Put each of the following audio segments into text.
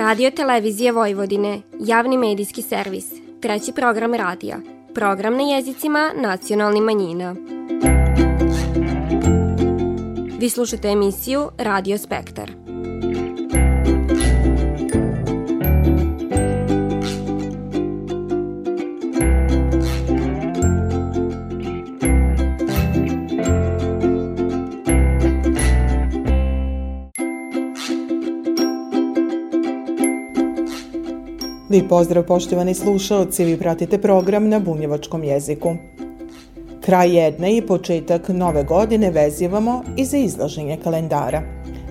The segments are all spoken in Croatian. Radio televizija Vojvodine, javni medijski servis, treći program radija, program na jezicima nacionalnih manjina. Vi slušate emisiju Radio Spektar. Lijep pozdrav poštovani slušalci, vi pratite program na bunjevačkom jeziku. Kraj jedne i početak nove godine vezivamo i za izlaženje kalendara.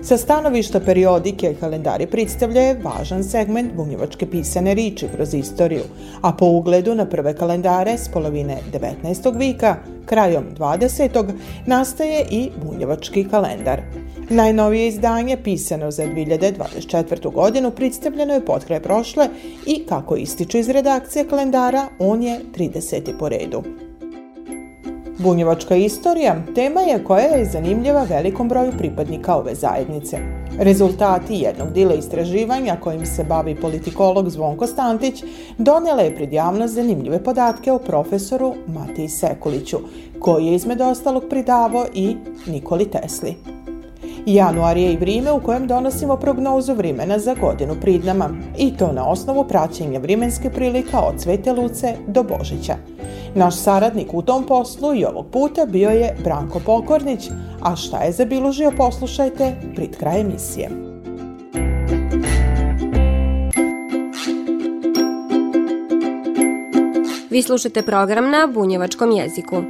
Sa stanovišta periodike kalendari predstavljaju važan segment bunjevačke pisane riči kroz istoriju, a po ugledu na prve kalendare s polovine 19. vijeka, krajom 20. nastaje i bunjevački kalendar. Najnovije izdanje, pisano za 2024. godinu, predstavljeno je pod kraj prošle i, kako ističu iz redakcije kalendara, on je 30. po redu. Bunjevačka istorija tema je koja je zanimljiva velikom broju pripadnika ove zajednice. Rezultati jednog dila istraživanja kojim se bavi politikolog Zvonko Stantić donijela je pred javnost zanimljive podatke o profesoru Matiji Sekuliću, koji je izmed ostalog pridavao i Nikoli Tesli. Januar je i vrijeme u kojem donosimo prognozu vremena za godinu pred nama, i to na osnovu praćenja vremenske prilika od Svete Luce do Božića. Naš saradnik u tom poslu i ovog puta bio je Branko Pokornić, a šta je zabilježio poslušajte pred kraj emisije. Vi slušate program na bunjevačkom jeziku.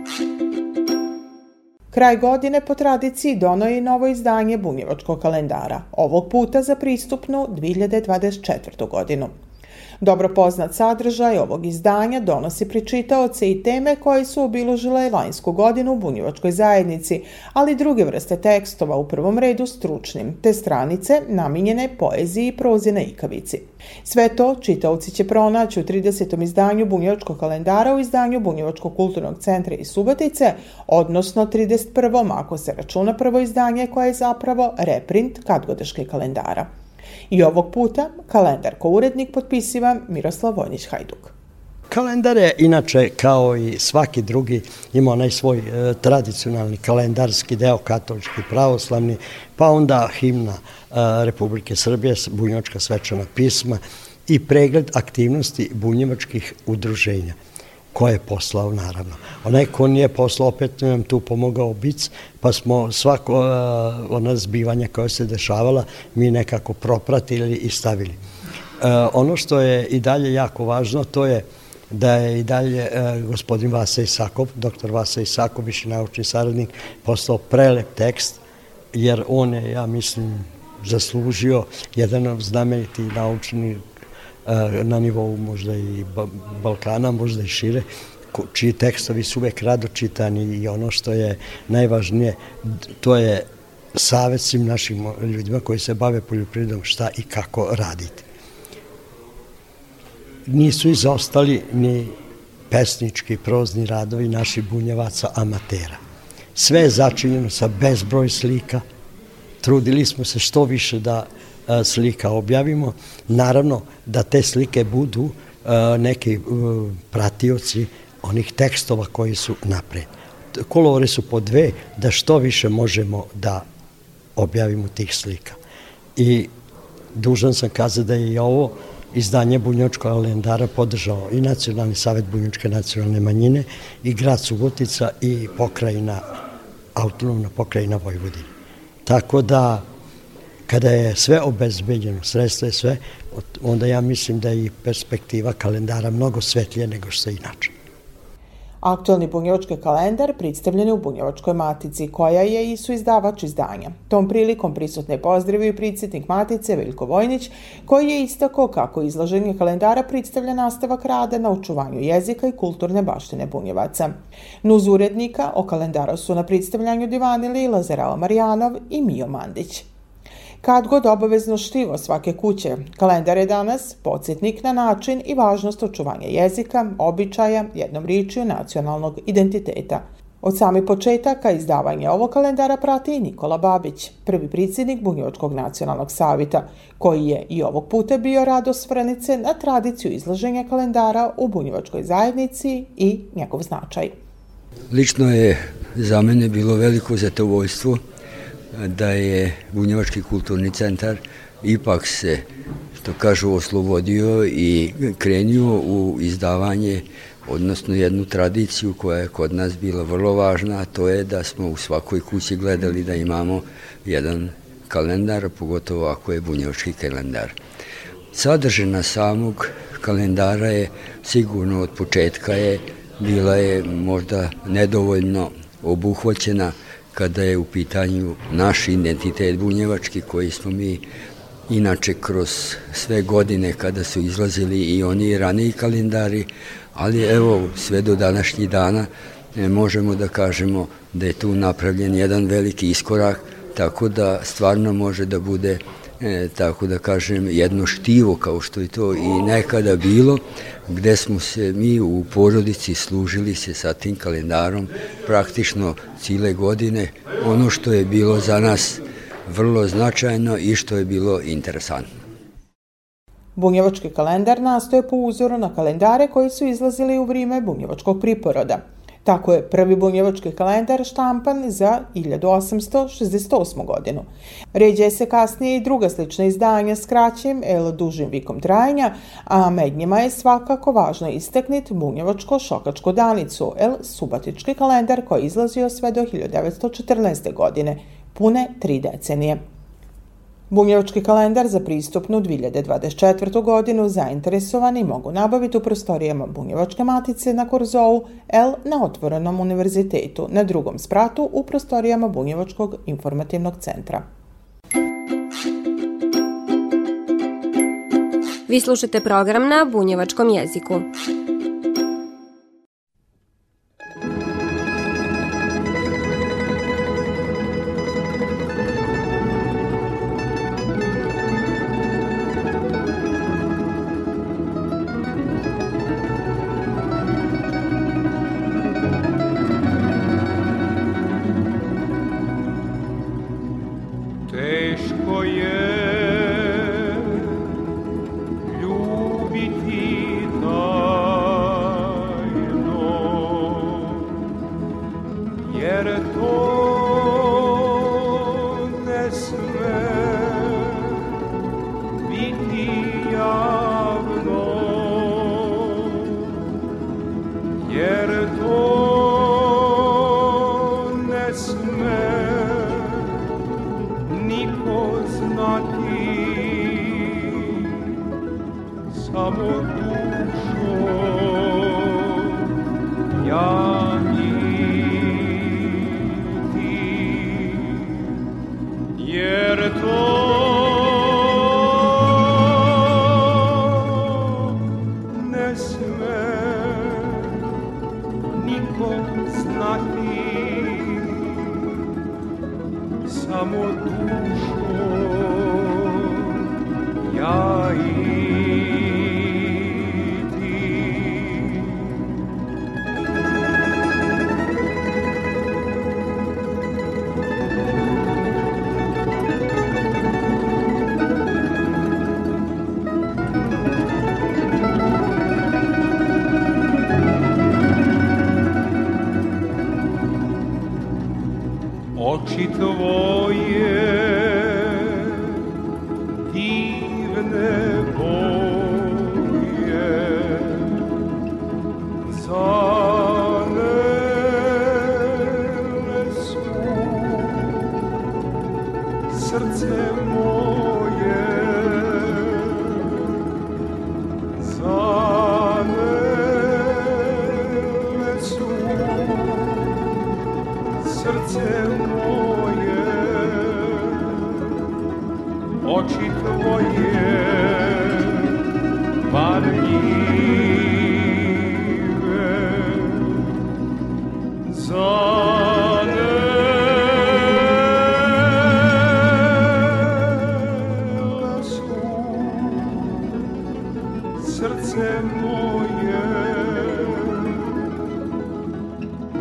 Kraj godine po tradiciji donosi i novo izdanje bunjevačkog kalendara, ovog puta za pristupnu 2024. godinu. Dobro poznat sadržaj ovog izdanja donosi pričitaoce i teme koje su obilužile lanjsku godinu u bunjevačkoj zajednici, ali druge vrste tekstova, u prvom redu stručnim, te stranice namijenjene poeziji i prozi na ikavici. Sve to čitaoci će pronaći u 30. izdanju bunjevačkog kalendara u izdanju Bunjevačkog kulturnog centra iz Subotice, odnosno 31. ako se računa prvo izdanje koje je zapravo reprint kadgodaške kalendara. I ovog puta kalendar ko urednik potpisiva Miroslav Vojnić Hajduk. Kalendar je inače kao i svaki drugi ima onaj svoj tradicionalni kalendarski deo, katolički, pravoslavni, pa onda himna Republike Srbije, bunjevačka svečana pisma i pregled aktivnosti bunjevačkih udruženja. Ko je poslao, naravno. Onaj ko nije poslao, opet nam tu pomogao Bic, pa smo svako ona zbivanja koja se dešavala mi nekako propratili i stavili. Ono što je i dalje jako važno, to je da je i dalje gospodin Vasa Isakov, doktor Vasa Isakov, viši naučni saradnik, poslao prelep tekst, jer on je, ja mislim, zaslužio jedan od znameniti naučni na nivou možda i Balkana, možda i šire, čiji tekstovi su uvek rado čitani i ono što je najvažnije, to je savjet svim našim ljudima koji se bave poljoprivredom šta i kako raditi. Nisu izostali ni pesnički, prozni radovi naših bunjevaca amatera. Sve je začinjeno sa bezbroj slika, trudili smo se što više da slika objavimo, naravno da te slike budu neki pratioci onih tekstova koji su napred. Kolore su po dve, da što više možemo da objavimo tih slika. I dužan sam kazati da je i ovo izdanje bunjevačkog kalendara podržao i Nacionalni savet bunjevačke nacionalne manjine i grad Subotica i pokrajina, autonomna pokrajina Vojvodine. Tako da kada je sve obezbeđeno, sredstvo je sve, onda ja mislim da je i perspektiva kalendara mnogo svetlija nego što je inače. Aktualni bunjevački kalendar predstavljen je u Bunjevačkoj matici, koja je i suizdavač izdanja. Tom prilikom prisutne pozdravio i predsjednik matice Veljko Vojnić, koji je istakao kako izlaženje kalendara predstavlja nastavak rada na očuvanju jezika i kulturne baštine bunjevaca. No uz urednika o kalendaru su na predstavljanju divanili Lazerao Marijanov i Mio Mandić. Kad god obavezno štivo svake kuće, kalendar je danas podsjetnik na način i važnost očuvanja jezika, običaja, jednom riječju nacionalnog identiteta. Od samih početaka izdavanja ovog kalendara prati i Nikola Babić, prvi predsjednik Bunjevačkog nacionalnog savjeta, koji je i ovog puta bio rado osvrnice na tradiciju izlaženja kalendara u bunjevačkoj zajednici i njegov značaj. Lično je za mene bilo veliko zadovoljstvo da je Bunjevački kulturni centar ipak se, što kažu, oslobodio i krenuo u izdavanje, odnosno jednu tradiciju koja je kod nas bila vrlo važna, a to je da smo u svakoj kući gledali da imamo jedan kalendar, pogotovo ako je bunjevački kalendar. Sadržina samog kalendara je sigurno od početka bila je možda nedovoljno obuhvaćena kada je u pitanju naš identitet bunjevački koji smo mi inače kroz sve godine kada su izlazili i oni raniji kalendari, ali evo sve do današnjih dana možemo da kažemo da je tu napravljen jedan veliki iskorak, tako da stvarno može da bude, tako da kažem, jedno štivo kao što je to i nekada bilo, gde smo se mi u porodici služili se sa tim kalendarom praktično cijele godine, ono što je bilo za nas vrlo značajno i što je bilo interesantno. Bunjevački kalendar nastoje po uzoru na kalendare koji su izlazili u vrijeme bunjevačkog priporoda. Tako je prvi bunjevački kalendar štampan za 1868. godinu. Ređe se kasnije i druga slična izdanja s kraćim ili dužim vikom trajanja, a med njima je svakako važno istaknuti bunjevačko-šokačku danicu, subatički kalendar koji izlazio sve do 1914. godine, pune 3 decenije. Bunjevački kalendar za pristupnu 2024. godinu zainteresovani mogu nabaviti u prostorijama Bunjevačke matice na Korzovu na Otvorenom univerzitetu, na drugom spratu u prostorijama Bunjevačkog informativnog centra. Vi slušate program na bunjevačkom jeziku.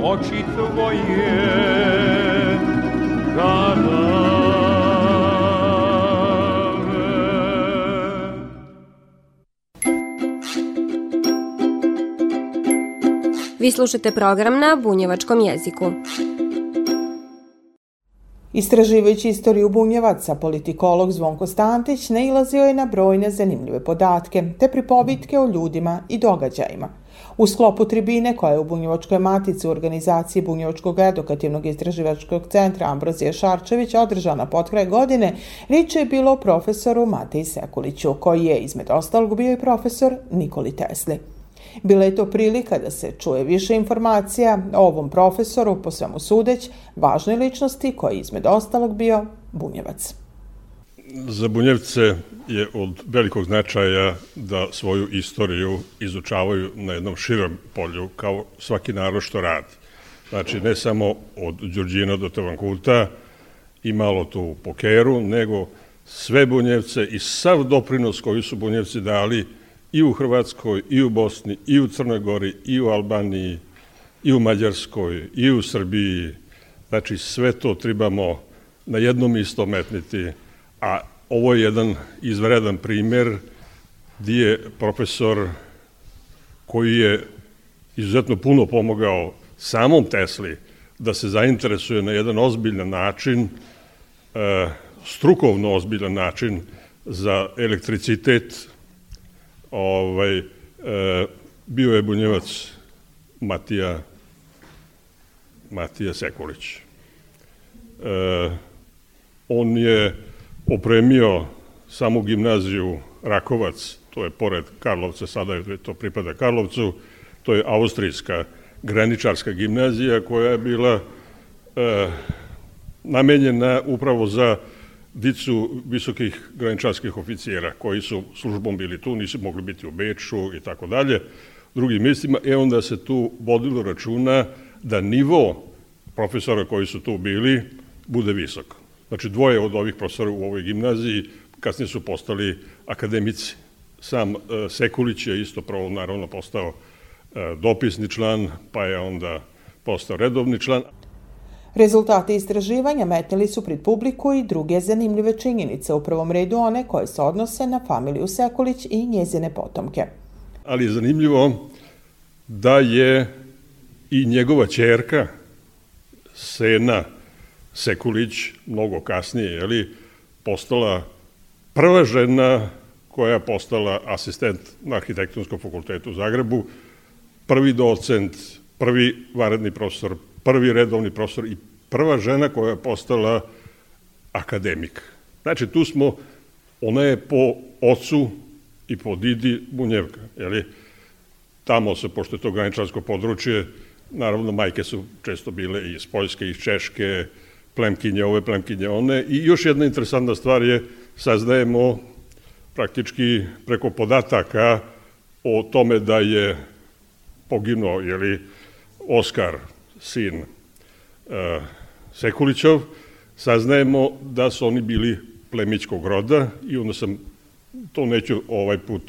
Oči tvoje Vi slušate program na bunjevačkom jeziku. Istraživajući istoriju Bunjevaca, politikolog Zvonko Stantić nailazio je na brojne zanimljive podatke te pripovitke o ljudima i događajima. U sklopu tribine koja je u Bunjevačkoj matici u organizaciji Bunjevačkog edukativnog istraživačkog centra Ambrozije Šarčević održana potkraj godine, riječ je bilo o profesoru Matiji Sekuliću, koji je izmed ostalog bio i profesor Nikoli Tesli. Bila je to prilika da se čuje više informacija o ovom profesoru, po svemu sudeć, važnoj ličnosti koji je izmed ostalog bio Bunjevac. Za Bunjevce je od velikog značaja da svoju istoriju izučavaju na jednom širem polju, kao svaki narod što radi. Znači, ne samo od Đurđina do Tavankuta i malo tu po Keru, nego sve Bunjevce i sav doprinos koji su Bunjevci dali i u Hrvatskoj, i u Bosni, i u Crnoj Gori, i u Albaniji, i u Mađarskoj, i u Srbiji. Znači, sve to trebamo na jednom isto metniti, a ovo je jedan izvanredan primjer gdje je profesor koji je izuzetno puno pomogao samom Tesli da se zainteresuje na jedan ozbiljan način, strukovno ozbiljan način za elektricitet. Bio je Bunjevac Matija Sekulić. On je opremio samu gimnaziju Rakovac, to je pored Karlovca, sada je to pripada Karlovcu, to je austrijska graničarska gimnazija koja je bila namenjena upravo za dicu visokih graničarskih oficira koji su službom bili tu, nisu mogli biti u Beču i tako dalje. Drugim mjestima, onda se tu vodilo računa da nivo profesora koji su tu bili bude visok. Znači, dvoje od ovih profesora u ovoj gimnaziji kasnije su postali akademici. Sam Sekulić je isto prvo naravno postao dopisni član, pa je onda postao redovni član. Rezultate istraživanja metnili su pred publiku i druge zanimljive činjenice, u prvom redu one koje se odnose na familiju Sekulić i njezine potomke. Ali je zanimljivo da je i njegova ćerka Sena Sekulić mnogo kasnije postala prva žena koja je postala asistent na Arhitektonskom fakultetu u Zagrebu, prvi docent, prvi vanredni profesor, prvi redovni profesor i prva žena koja je postala akademik. Znači, tu smo, ona je po ocu i po didi Bunjevka, Tamo se, pošto je to graničarsko područje, naravno majke su često bile iz Poljske, iz Češke, plemkinje ove, plemkinje one. I još jedna interesantna stvar je, saznajemo praktički preko podataka o tome da je poginuo, Oskar, sin Sekulićov, saznajemo da su oni bili plemićkog roda i onda sam, to neću ovaj put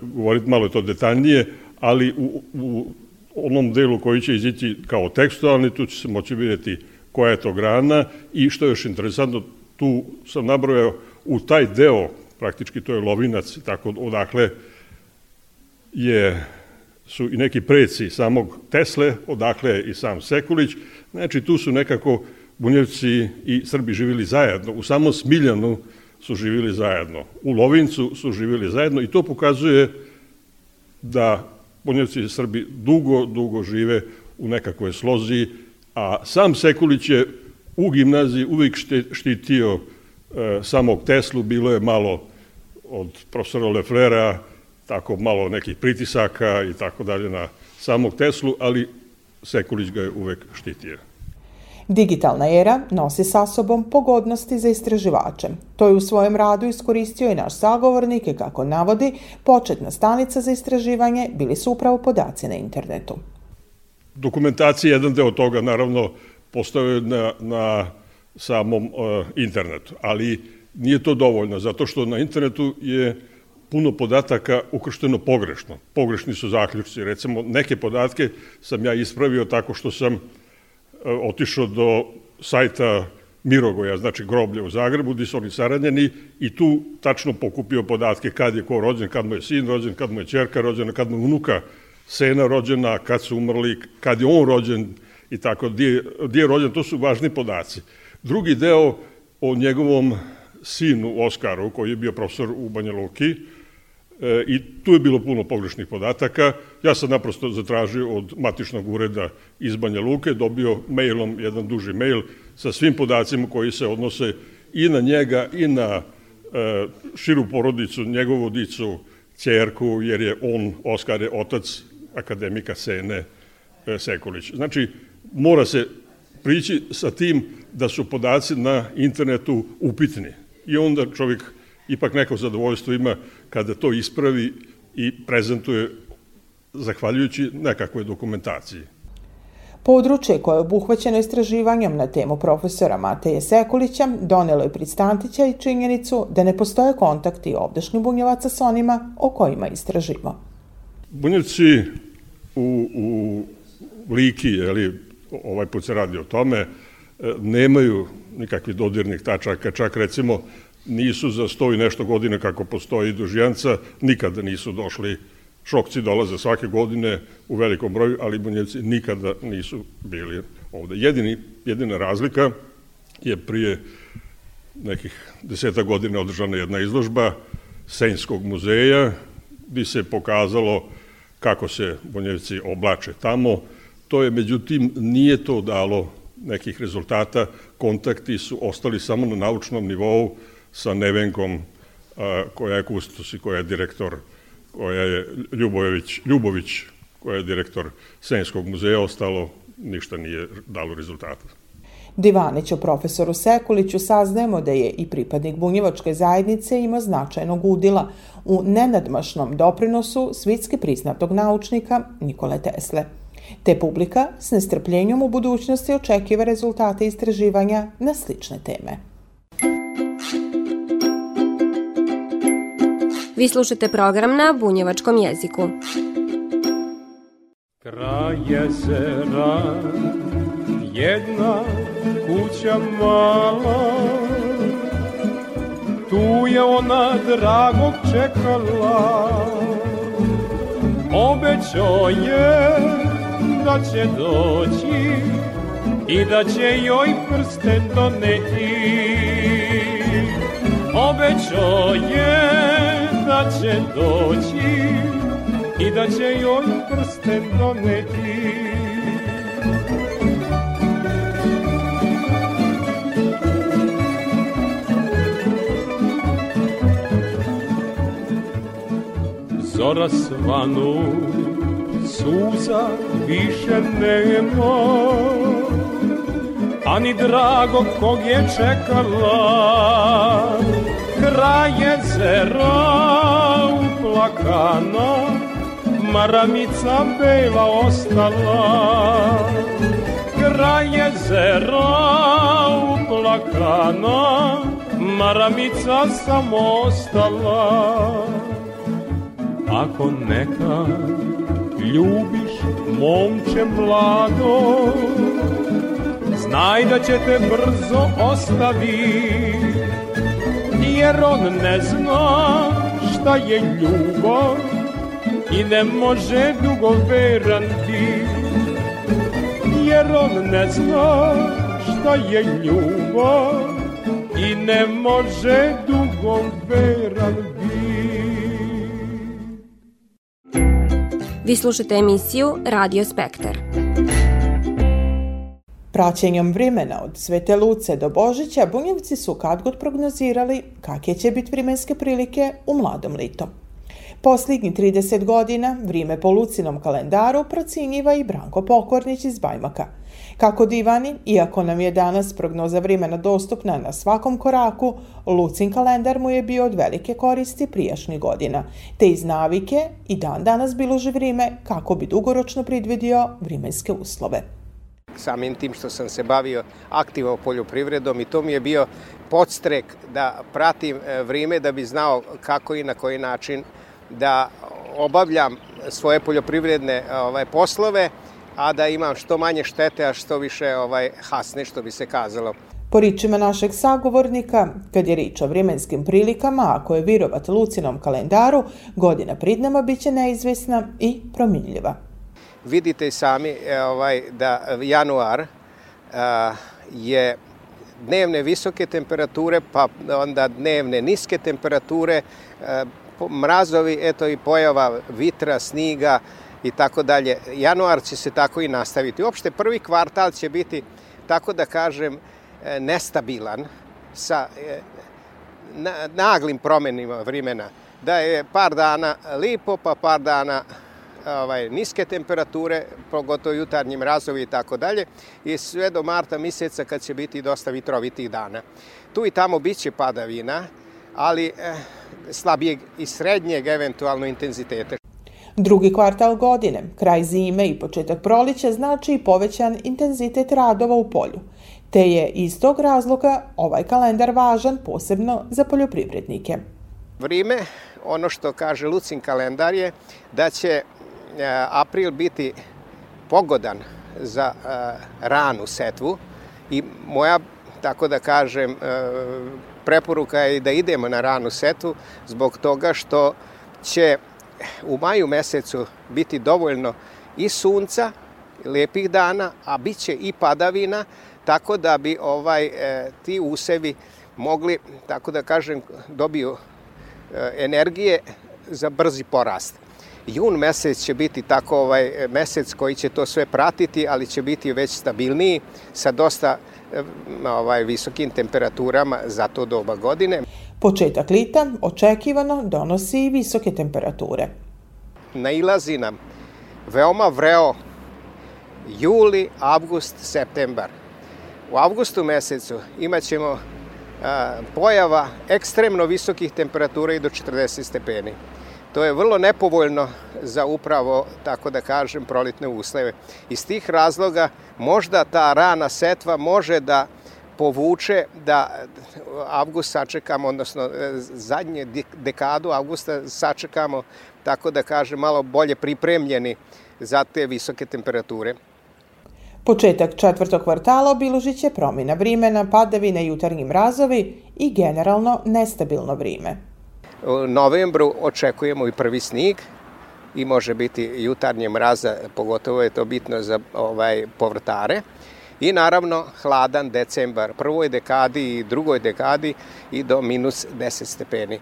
govoriti, malo je to detaljnije, ali u onom delu koji će izići kao tekstualni, tu će se moći vidjeti koja je to grana i što je još interesantno, tu sam nabrojao u taj deo, praktički to je Lovinac, tako odakle su i neki preci samog Tesle, odakle i sam Sekulić. Znači, tu su nekako Bunjevci i Srbi živjeli zajedno. U samom Smiljanu su živjeli zajedno. U Lovincu su živjeli zajedno i to pokazuje da Bunjevci i Srbi dugo, dugo žive u nekakvoj slozi, a sam Sekulić je u gimnaziji uvijek štitio samog Teslu. Bilo je malo od profesora Leflera, tako malo nekih pritisaka i tako dalje na samog Teslu, ali Sekulić ga je uvek štitio. Digitalna era nosi sa sobom pogodnosti za istraživače. To je u svojem radu iskoristio i naš sagovornik i, kako navodi, početna stanica za istraživanje bili su upravo podaci na internetu. Dokumentacija je jedan deo toga, naravno, postoje na samom internetu, ali nije to dovoljno, zato što na internetu je puno podataka ukršteno pogrešno. Pogrešni su zaključci. Recimo, neke podatke sam ja ispravio tako što sam otišao do sajta Mirogoja, znači groblje u Zagrebu, gdje su oni saranjeni, i tu tačno pokupio podatke kad je ko rođen, kad mu je sin rođen, kad mu je ćerka rođena, kad mu je unuka Sena rođena, kad su umrli, kad je on rođen i tako, gdje je rođen, to su važni podaci. Drugi deo o njegovom sinu Oskaru, koji je bio profesor u Banja Luki, i tu je bilo puno pogrešnih podataka. Ja sam naprosto zatražio od matičnog ureda iz Banja Luke, dobio mailom jedan duži mail sa svim podacima koji se odnose i na njega i na širu porodicu, njegovu dicu, ćerku, jer je on, Oskar, je otac akademika Sene Sekulić. Znači, mora se prići sa tim da su podaci na internetu upitni. I onda čovjek ipak neko zadovoljstvo ima kada to ispravi i prezentuje zahvaljujući nekakvoj dokumentaciji. Područje koje je obuhvaćeno istraživanjem na temu profesora Mateje Sekulića donelo je pred Stantića i činjenicu da ne postoje kontakti ovdašnjih bunjevaca s onima o kojima istražimo. Bunjevci u Liki, ovaj put se radi o tome, nemaju nikakvih dodirnih tačaka, čak recimo nisu za 100 i nešto godine kako postoji Dužjanca, nikada nisu došli. Šokci dolaze svake godine u velikom broju, ali Bunjevci nikada nisu bili ovdje. Jedina razlika je prije nekih 10 godina održana jedna izložba Senjskog muzeja, gdje se pokazalo kako se Bunjevci oblače tamo. To je, međutim, nije to dalo nekih rezultata. Kontakti su ostali samo na naučnom nivou sa Nevenkom, koja je kustos i koja je direktor, koja je Ljubović, koja je direktor Senjskog muzeja, ostalo ništa nije dalo rezultata. Divanić o profesoru Sekuliću saznajemo da je i pripadnik bunjevačke zajednice imao značajnog udjela u nenadmašnom doprinosu svjetski priznatog naučnika Nikole Tesle. Te publika s nestrpljenjem u budućnosti očekiva rezultate istraživanja na slične teme. Vi slušate program na bunjevačkom jeziku. Kraj jezera, jedna kuća mala, tu je ona dragog čekala. Obećao je da će doći i da će joj prste doneti. Obećao je da će doći i da će joj prsten doneti. Zora svanu, suza više nema, ani drago kog je čekala. Kraj jezera uplakana, maramica bela ostala. Kraj jezera uplakana, maramica samo ostala. Ako nekad ljubiš momče mlado, znaj da će te brzo ostavit, jer on ne zna šta je ljubav i ne može dugo verati. Jer on ne zna šta je ljubav i ne može dugo verati. Vi slušate emisiju Radio Spektar. Praćenjem vremena od Svete Luce do Božića, bunjevci su kadgod prognozirali kakve će biti vremenske prilike u mladom litom. Posljednjih 30 godina vrijeme po Lucinom kalendaru procjenjiva i Branko Pokornić iz Bajmaka. Kako divani, iako nam je danas prognoza vremena dostupna na svakom koraku, Lucin kalendar mu je bio od velike koristi prijašnjih godina, te iz navike i dan danas biluži vrijeme kako bi dugoročno predvidio vremenske uslove. Samim tim što sam se bavio aktivno poljoprivredom, i to mi je bio podstrek da pratim vrijeme, da bi znao kako i na koji način da obavljam svoje poljoprivredne poslove, a da imam što manje štete, a što više hasne, što bi se kazalo. Po riječima našeg sagovornika, kad je riječ o vremenskim prilikama, ako je vjerovat Lucinom kalendaru, godina pred nama bit će neizvjesna i promjenljiva. Vidite sami da januar je dnevne visoke temperature, pa onda dnevne niske temperature, mrazovi, eto i pojava vitra, sniga i tako dalje. Januar će se tako i nastaviti. Uopšte prvi kvartal će biti, tako da kažem, nestabilan sa naglim promjenama vremena. Da je par dana lipo, pa par dana niske temperature, pogotovo jutarnji mrazovi i tako dalje, i sve do marta mjeseca kad će biti dosta vitrovitih dana. Tu i tamo bit će padavina, ali slabijeg i srednjeg eventualno intenziteta. Drugi kvartal godine, kraj zime i početak proljeća, znači i povećan intenzitet radova u polju, te je iz tog razloga ovaj kalendar važan posebno za poljoprivrednike. Vrijeme, ono što kaže Lucin kalendar je da će april biti pogodan za ranu setvu i moja, tako da kažem, preporuka je da idemo na ranu setvu zbog toga što će u maju mjesecu biti dovoljno i sunca, lijepih dana, a bit će i padavina, tako da bi ti usevi mogli, tako da kažem, dobiju energije za brzi porast. Jun mjesec će biti tako mjesec koji će to sve pratiti, ali će biti već stabilniji sa dosta visokim temperaturama za to doba godine. Početak lita očekivano donosi i visoke temperature. Nailazi nam veoma vreo juli, avgust, septembar. U avgustu mjesecu imat ćemo pojava ekstremno visokih temperatura i do 40 stepeni. To je vrlo nepovoljno za upravo, tako da kažem, prolitne uslove. Iz tih razloga možda ta rana setva može da povuče da avgust sačekamo, odnosno zadnje dekadu avgusta sačekamo, tako da kažem, malo bolje pripremljeni za te visoke temperature. Početak četvrtog kvartala obilježit će promjena vremena, padavine, jutarnji mrazovi i generalno nestabilno vrijeme. U novembru očekujemo i prvi snig i može biti jutarnje mraza, pogotovo je to bitno za povrtare. I naravno hladan decembar, prvoj dekadi i drugoj dekadi i do minus 10 stepeni.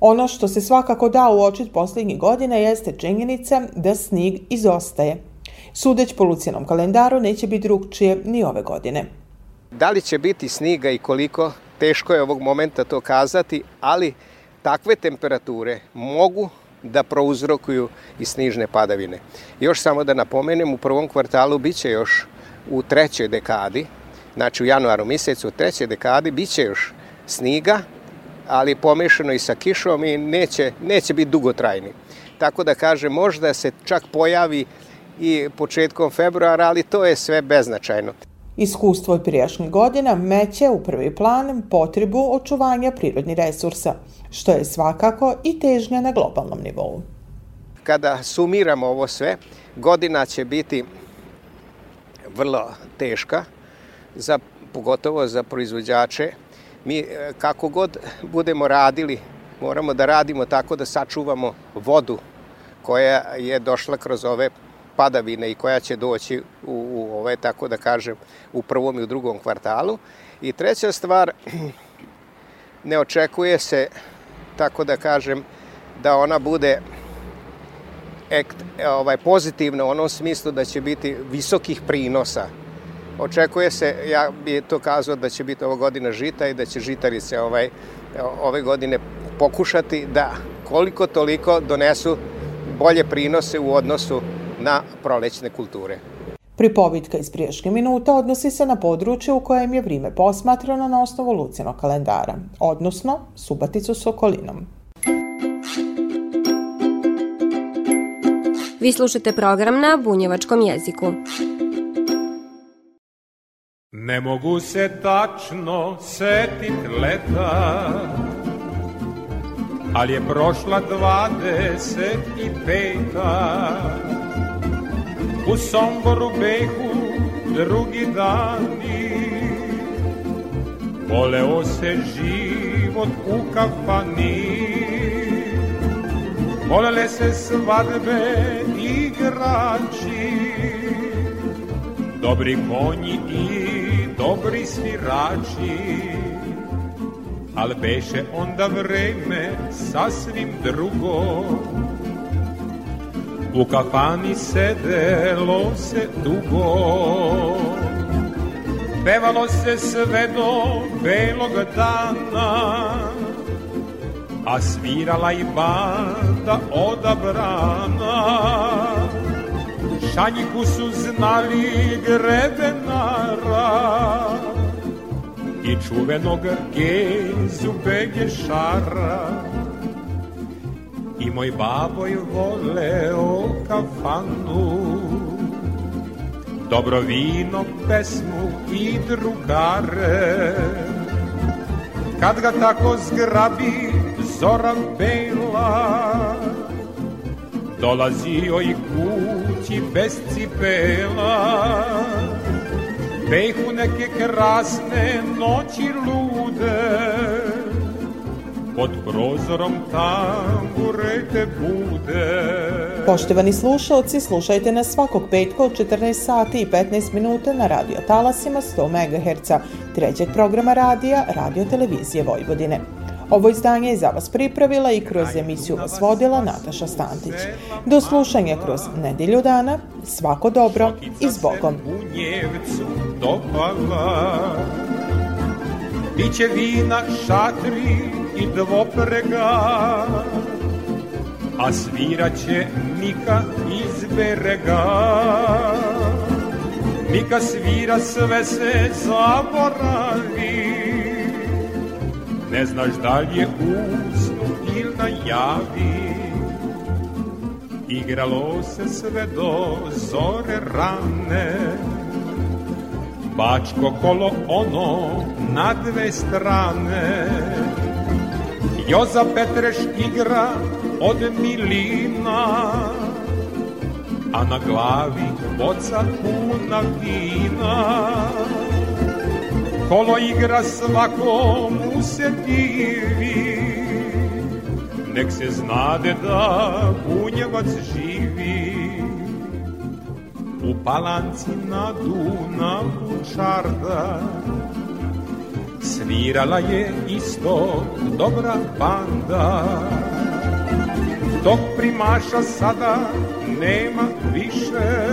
Ono što se svakako da uočiti posljednjih godina jeste činjenica da snig izostaje. Sudeć po Lucinom kalendaru neće biti drukčije ni ove godine. Da li će biti sniga i koliko, teško je ovog momenta to kazati, ali takve temperature mogu da prouzrokuju i snižne padavine. Još samo da napomenem, u prvom kvartalu bit će još u trećoj dekadi, znači u januaru mjesecu u trećoj dekadi bit će još sniga, ali pomešano i sa kišom i neće biti dugotrajni. Tako da kažem, možda se čak pojavi i početkom februara, ali to je sve beznačajno. Iskustvo prijašnjih godina meće u prvi plan potrebu očuvanja prirodnih resursa, što je svakako i težnja na globalnom nivou. Kada sumiramo ovo sve, godina će biti vrlo teška, pogotovo za proizvođače. Mi kako god budemo radili, moramo da radimo tako da sačuvamo vodu koja je došla kroz ove padavine i koja će doći tako da kažem, u prvom i u drugom kvartalu. I treća stvar, ne očekuje se, tako da kažem, da ona bude pozitivna u onom smislu da će biti visokih prinosa. Očekuje se, ja bih to kazao, da će biti ova godina žita i da će žitarice ove godine pokušati da koliko toliko donesu bolje prinose u odnosu na prolećne kulture. Pripovitka iz prijašnjih minuta odnosi se na područje u kojem je vrijeme posmatrano na osnovu Lucinog kalendara, odnosno Suboticu s okolinom. Vi slušate program na bunjevačkom jeziku. Ne mogu se tačno setit leta, ali je prošla 25. u Somboru behu drugi dani, voleo se život u kafani, volele se svadbe igrači, dobri konji i dobri svirači, al beše onda vreme sasvim drugo. U kafani sedelo se dugo, pevalo se sve do belog dana, a svirala i banda odabrana. Šanjiku su znali grebenara i čuvenog Gezu Begešara. I moj baboj voleo kafanu, dobro vino, pesmu i drugare. Kad ga tako zgrabi zora bela, dolazio i kući bez cipela. Behu neke krasne noći lude, pod prozorom tamburete bude. Poštovani slušalci, slušajte nas svakog petka od 14 sati i 15 minuta na Radio Talasima 100 MHz, trećeg programa radija Radio televizije Vojvodine. Ovo izdanje je za vas pripravila i kroz emisiju vas vodila Nataša Stantić. Do slušanja kroz nedjelju dana, svako dobro i s Bogom. Biće vina, šatri i dvoprega, a sviraće Mika iz Berega. Mika svira, sve se zaboravi, ne znaš da li je usnu ili najavi. Igralo se sve do zore rane, bačko kolo ono na dve strane. Joza Petreš igra od milina, a na glavi boca puna vina. Kolo igra svakomu se divi, nek se znade da Bunjevac živi. U palanci na Dunavu čarda, svirala je isto dobra banda. Tog primaša sada nema više,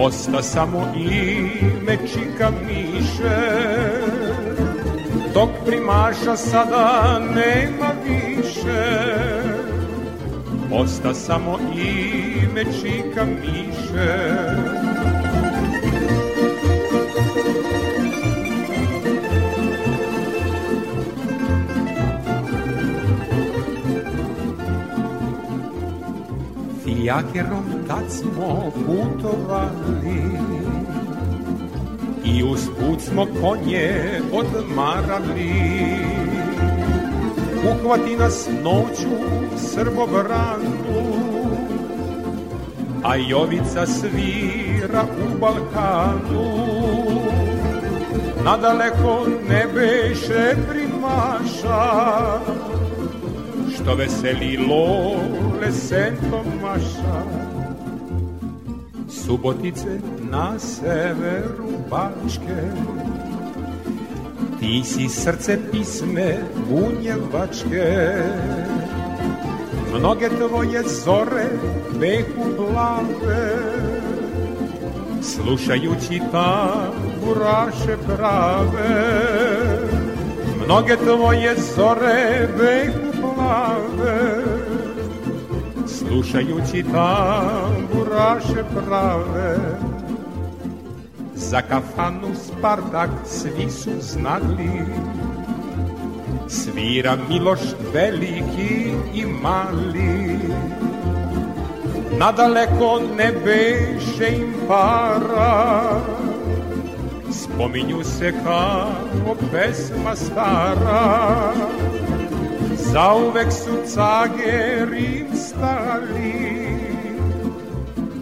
osta samo ime Čika Miše. Tog primaša sada nema više, osta samo ime Čika Miše. Fijakerom tad smo putovali i usput smo konje odmarali. Uhvati nas noću srbobrandu, a Jovica svira u Balkanu. Nadaleko ne beše primaša, što veselilo lesen Tomaša. Subotice na severu Bačke, ti si srce pisme bunjevačke. Mnoge tvoje zore behu plave, slušajući tamburaše prave. Mnoge tvoje zore behu plave, slušajući tamburaše prave. Za kafanu Spartak svi su znali, svira Miloš veliki i mali. Nadaleko ne beše im para, spominju se kao pesma stara. Zauvek su cage rim stali,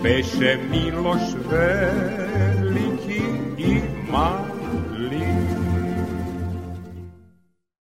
Beše Miloš veliki i mali,